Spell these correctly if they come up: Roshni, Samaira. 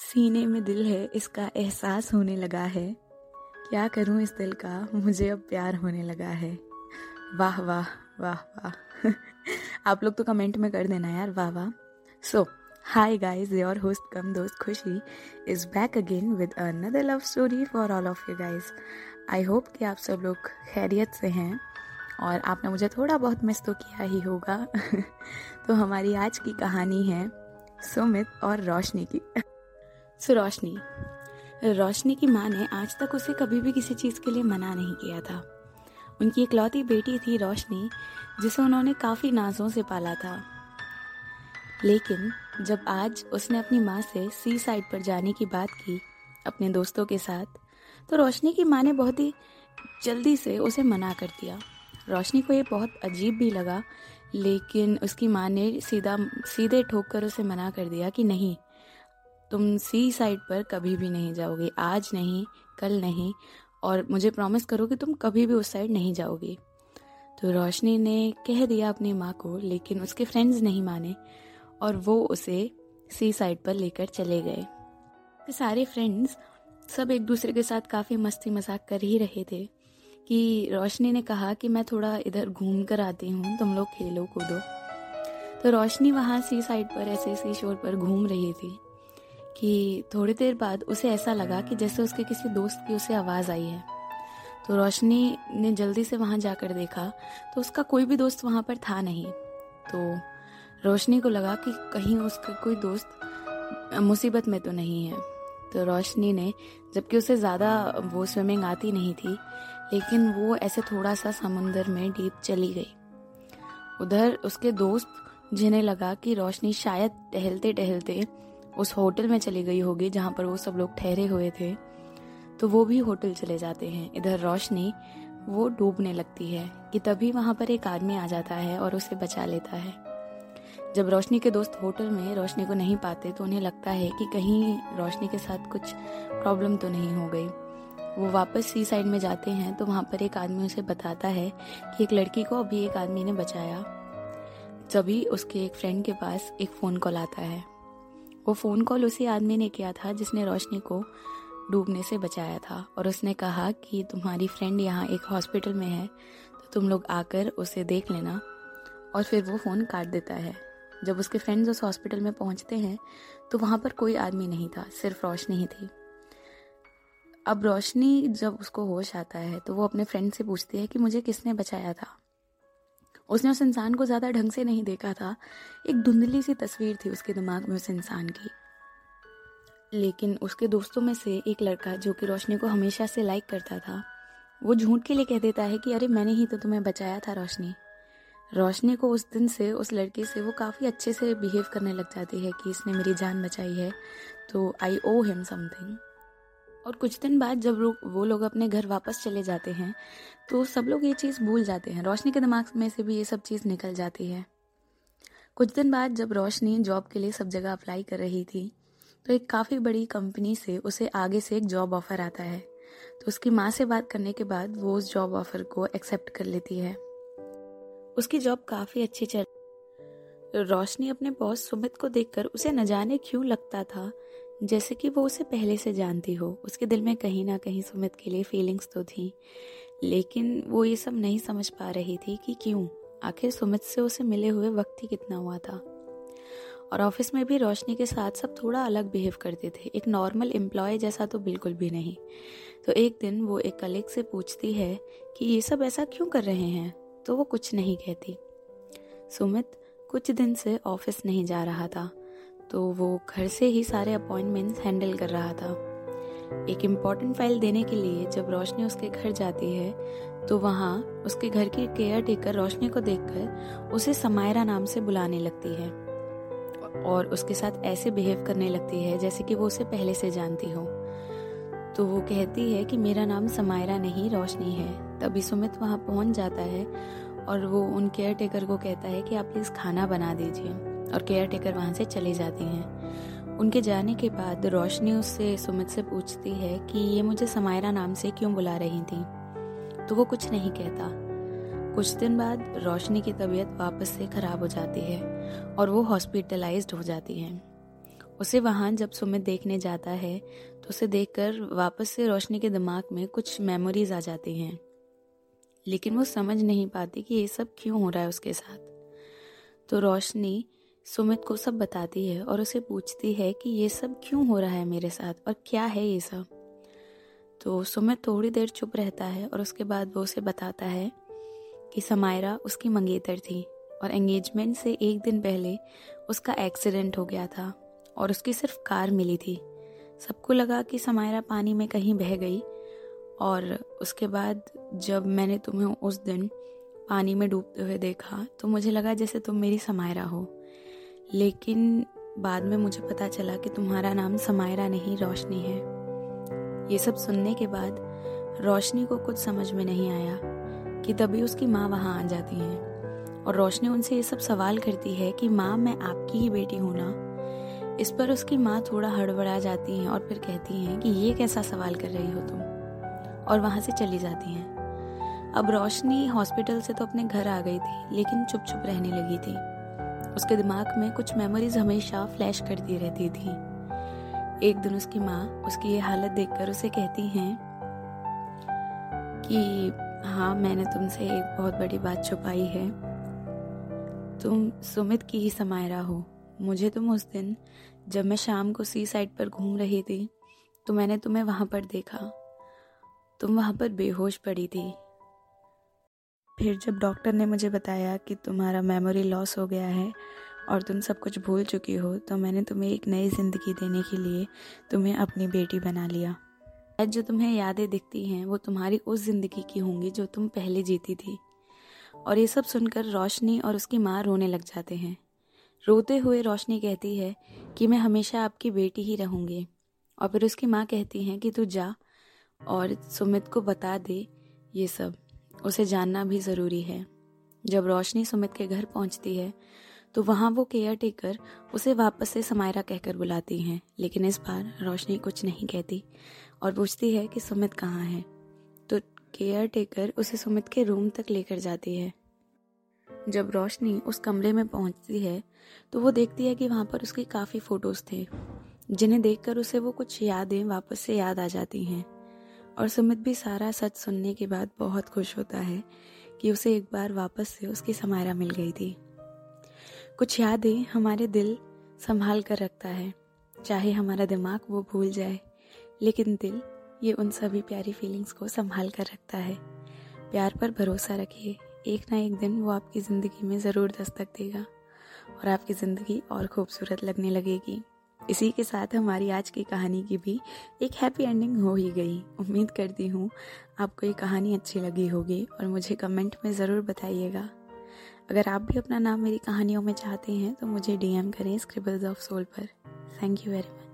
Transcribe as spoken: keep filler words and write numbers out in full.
सीने में दिल है, इसका एहसास होने लगा है। क्या करूं इस दिल का, मुझे अब प्यार होने लगा है। वाह वाह वाह वाह। आप लोग तो कमेंट में कर देना यार, वाह वाह। So hi guys, your host cum दोस्त Khushi is back again with another love story for all of you guys. I hope कि आप सब लोग खैरियत से हैं और आपने मुझे थोड़ा बहुत मिस तो किया ही होगा। तो हमारी आज की कहानी है सुमित और रोशनी की। सो रोशनी रोशनी की माँ ने आज तक उसे कभी भी किसी चीज़ के लिए मना नहीं किया था। उनकी इकलौती बेटी थी रोशनी, जिसे उन्होंने काफ़ी नाजों से पाला था। लेकिन जब आज उसने अपनी माँ से सी साइड पर जाने की बात की अपने दोस्तों के साथ, तो रोशनी की माँ ने बहुत ही जल्दी से उसे मना कर दिया। रोशनी को ये बहुत अजीब भी लगा, लेकिन उसकी माँ ने सीधा सीधे ठोक कर उसे मना कर दिया कि नहीं, तुम सी साइड पर कभी भी नहीं जाओगे, आज नहीं कल नहीं, और मुझे प्रॉमिस करो कि तुम कभी भी उस साइड नहीं जाओगे। तो रोशनी ने कह दिया अपनी माँ को, लेकिन उसके फ्रेंड्स नहीं माने और वो उसे सी साइड पर लेकर चले गए। सारे फ्रेंड्स सब एक दूसरे के साथ काफ़ी मस्ती मजाक कर ही रहे थे कि रोशनी ने कहा कि मैं थोड़ा इधर घूम कर आती हूँ, तुम लोग खेलो कूदो। तो रोशनी वहाँ सी साइड पर ऐसे सी शोर पर घूम रही थी कि थोड़ी देर बाद उसे ऐसा लगा कि जैसे उसके किसी दोस्त की उसे आवाज़ आई है। तो रोशनी ने जल्दी से वहाँ जाकर देखा तो उसका कोई भी दोस्त वहाँ पर था नहीं। तो रोशनी को लगा कि कहीं उसका कोई दोस्त मुसीबत में तो नहीं है। तो रोशनी ने, जबकि उसे ज़्यादा वो स्विमिंग आती नहीं थी, लेकिन वो ऐसे थोड़ा सा समुंदर में डीप चली गई। उधर उसके दोस्त, जिन्हें लगा कि रोशनी शायद टहलते टहलते उस होटल में चली गई होगी जहाँ पर वो सब लोग ठहरे हुए थे, तो वो भी होटल चले जाते हैं। इधर रोशनी वो डूबने लगती है कि तभी वहाँ पर एक आदमी आ जाता है और उसे बचा लेता है। जब रोशनी के दोस्त होटल में रोशनी को नहीं पाते तो उन्हें लगता है कि कहीं रोशनी के साथ कुछ प्रॉब्लम तो नहीं हो गई। वो वापस सी साइड में जाते हैं तो वहाँ पर एक आदमी उसे बताता है कि एक लड़की को अभी एक आदमी ने बचाया। तभी उसके एक फ्रेंड के पास एक फ़ोन कॉल आता है। वो फ़ोन कॉल उसी आदमी ने किया था जिसने रोशनी को डूबने से बचाया था, और उसने कहा कि तुम्हारी फ्रेंड यहाँ एक हॉस्पिटल में है, तो तुम लोग आकर उसे देख लेना। और फिर वो फ़ोन काट देता है। जब उसके फ्रेंड्स उस हॉस्पिटल में पहुँचते हैं तो वहाँ पर कोई आदमी नहीं था, सिर्फ रोशनी ही थी। अब रोशनी जब उसको होश आता है तो वो अपने फ्रेंड से पूछती है कि मुझे किसने बचाया था। उसने उस इंसान को ज़्यादा ढंग से नहीं देखा था, एक धुंधली सी तस्वीर थी उसके दिमाग में उस इंसान की। लेकिन उसके दोस्तों में से एक लड़का, जो कि रोशनी को हमेशा से लाइक करता था, वो झूठ के लिए कह देता है कि अरे मैंने ही तो तुम्हें बचाया था रोशनी। रोशनी को उस दिन से, उस लड़के से वो काफ़ी अच्छे से बिहेव करने लग जाती है कि इसने मेरी जान बचाई है तो आई ओ हिम समथिंग। और कुछ दिन बाद जब लोग वो लोग अपने घर वापस चले जाते हैं तो सब लोग ये चीज़ भूल जाते हैं। रोशनी के दिमाग में से भी ये सब चीज़ निकल जाती है। कुछ दिन बाद जब रोशनी जॉब के लिए सब जगह अप्लाई कर रही थी तो एक काफ़ी बड़ी कंपनी से उसे आगे से एक जॉब ऑफ़र आता है। तो उसकी माँ से बात करने के बाद वो उस जॉब ऑफ़र को एक्सेप्ट कर लेती है। उसकी जॉब काफ़ी अच्छी चल। रोशनी अपने बॉस सुमित को देखकर उसे न जाने क्यों लगता था जैसे कि वो उसे पहले से जानती हो। उसके दिल में कहीं ना कहीं सुमित के लिए फीलिंग्स तो थी, लेकिन वो ये सब नहीं समझ पा रही थी कि क्यों। आखिर सुमित से उसे मिले हुए वक्त ही कितना हुआ था। और ऑफिस में भी रोशनी के साथ सब थोड़ा अलग बिहेव करते थे, एक नॉर्मल एम्प्लॉय जैसा तो बिल्कुल भी नहीं। तो एक दिन वो एक कलीग से पूछती है कि ये सब ऐसा क्यों कर रहे हैं, तो वो कुछ नहीं कहती। सुमित कुछ दिन से ऑफिस नहीं जा रहा था, तो वो घर से ही सारे अपॉइंटमेंट्स हैंडल कर रहा था। एक इम्पॉर्टेंट फाइल देने के लिए जब रोशनी उसके घर जाती है तो वहाँ उसके घर की केयर टेकर रोशनी को देखकर उसे समायरा नाम से बुलाने लगती है और उसके साथ ऐसे बिहेव करने लगती है जैसे कि वो उसे पहले से जानती हो। तो वो कहती है कि मेरा नाम समायरा नहीं रोशनी है। तभी सुमित वहाँ पहुँच जाता है और वो उन केयर टेकर को कहता है कि आप प्लीज़ खाना बना दीजिए, और केयर टेकर वहाँ से चले जाते हैं। उनके जाने के बाद रोशनी उससे सुमित से पूछती है कि ये मुझे समायरा नाम से क्यों बुला रही थी, तो वो कुछ नहीं कहता। कुछ दिन बाद रोशनी की तबीयत वापस से ख़राब हो जाती है और वो हॉस्पिटलाइज्ड हो जाती है। उसे वहाँ जब सुमित देखने जाता है तो उसे देखकर वापस से रोशनी के दिमाग में कुछ मेमोरीज आ जाती हैं, लेकिन वो समझ नहीं पाती कि ये सब क्यों हो रहा है उसके साथ। तो रोशनी सुमित को सब बताती है और उसे पूछती है कि ये सब क्यों हो रहा है मेरे साथ और क्या है ये सब। तो सुमित थोड़ी देर चुप रहता है और उसके बाद वो उसे बताता है कि समायरा उसकी मंगेतर थी और एंगेजमेंट से एक दिन पहले उसका एक्सीडेंट हो गया था और उसकी सिर्फ कार मिली थी। सबको लगा कि समायरा पानी में कहीं बह गई, और उसके बाद जब मैंने तुम्हें उस दिन पानी में डूबते हुए देखा तो मुझे लगा जैसे तुम मेरी समायरा हो, लेकिन बाद में मुझे पता चला कि तुम्हारा नाम समायरा नहीं रोशनी है। ये सब सुनने के बाद रोशनी को कुछ समझ में नहीं आया कि तभी उसकी माँ वहाँ आ जाती हैं और रोशनी उनसे ये सब सवाल करती है कि माँ मैं आपकी ही बेटी हूँ ना। इस पर उसकी माँ थोड़ा हड़बड़ा जाती हैं और फिर कहती हैं कि ये कैसा सवाल कर रही हो तुम, और वहाँ से चली जाती हैं। अब रोशनी हॉस्पिटल से तो अपने घर आ गई थी, लेकिन चुप चुप रहने लगी थी। उसके दिमाग में कुछ मेमोरीज हमेशा फ्लैश करती रहती थी। एक दिन उसकी माँ उसकी ये हालत देखकर उसे कहती हैं कि हाँ, मैंने तुमसे एक बहुत बड़ी बात छुपाई है, तुम सुमित की ही समायरा हो। मुझे तुम उस दिन जब मैं शाम को सी साइड पर घूम रही थी तो मैंने तुम्हें वहाँ पर देखा, तुम वहाँ पर बेहोश पड़ी थी। फिर जब डॉक्टर ने मुझे बताया कि तुम्हारा मेमोरी लॉस हो गया है और तुम सब कुछ भूल चुकी हो, तो मैंने तुम्हें एक नई ज़िंदगी देने के लिए तुम्हें अपनी बेटी बना लिया। आज जो तुम्हें यादें दिखती हैं वो तुम्हारी उस ज़िंदगी की होंगी जो तुम पहले जीती थी। और ये सब सुनकर रोशनी और उसकी माँ रोने लग जाते हैं। रोते हुए रोशनी कहती है कि मैं हमेशा आपकी बेटी ही रहूँगी, और फिर उसकी माँ कहती हैं कि तू जा और सुमित को बता दे, ये सब उसे जानना भी ज़रूरी है। जब रोशनी सुमित के घर पहुंचती है तो वहाँ वो केयर टेकर उसे वापस से समायरा कहकर बुलाती हैं, लेकिन इस बार रोशनी कुछ नहीं कहती और पूछती है कि सुमित कहाँ है। तो केयर टेकर उसे सुमित के रूम तक लेकर जाती है। जब रोशनी उस कमरे में पहुँचती है तो वो देखती है कि वहाँ पर उसकी काफ़ी फ़ोटोज़ थे, जिन्हें देखकर उसे वो कुछ यादें वापस से याद आ जाती हैं। और सुमित भी सारा सच सुनने के बाद बहुत खुश होता है कि उसे एक बार वापस से उसकी समायरा मिल गई थी। कुछ यादें हमारे दिल संभाल कर रखता है, चाहे हमारा दिमाग वो भूल जाए, लेकिन दिल ये उन सभी प्यारी फीलिंग्स को संभाल कर रखता है। प्यार पर भरोसा रखिए, एक ना एक दिन वो आपकी ज़िंदगी में ज़रूर दस्तक देगा और आपकी ज़िंदगी और खूबसूरत लगने लगेगी। इसी के साथ हमारी आज की कहानी की भी एक हैप्पी एंडिंग हो ही गई। उम्मीद करती हूँ आपको ये कहानी अच्छी लगी होगी और मुझे कमेंट में ज़रूर बताइएगा। अगर आप भी अपना नाम मेरी कहानियों में चाहते हैं तो मुझे डीएम करें स्क्रिबल्स ऑफ सोल पर। Thank you very much.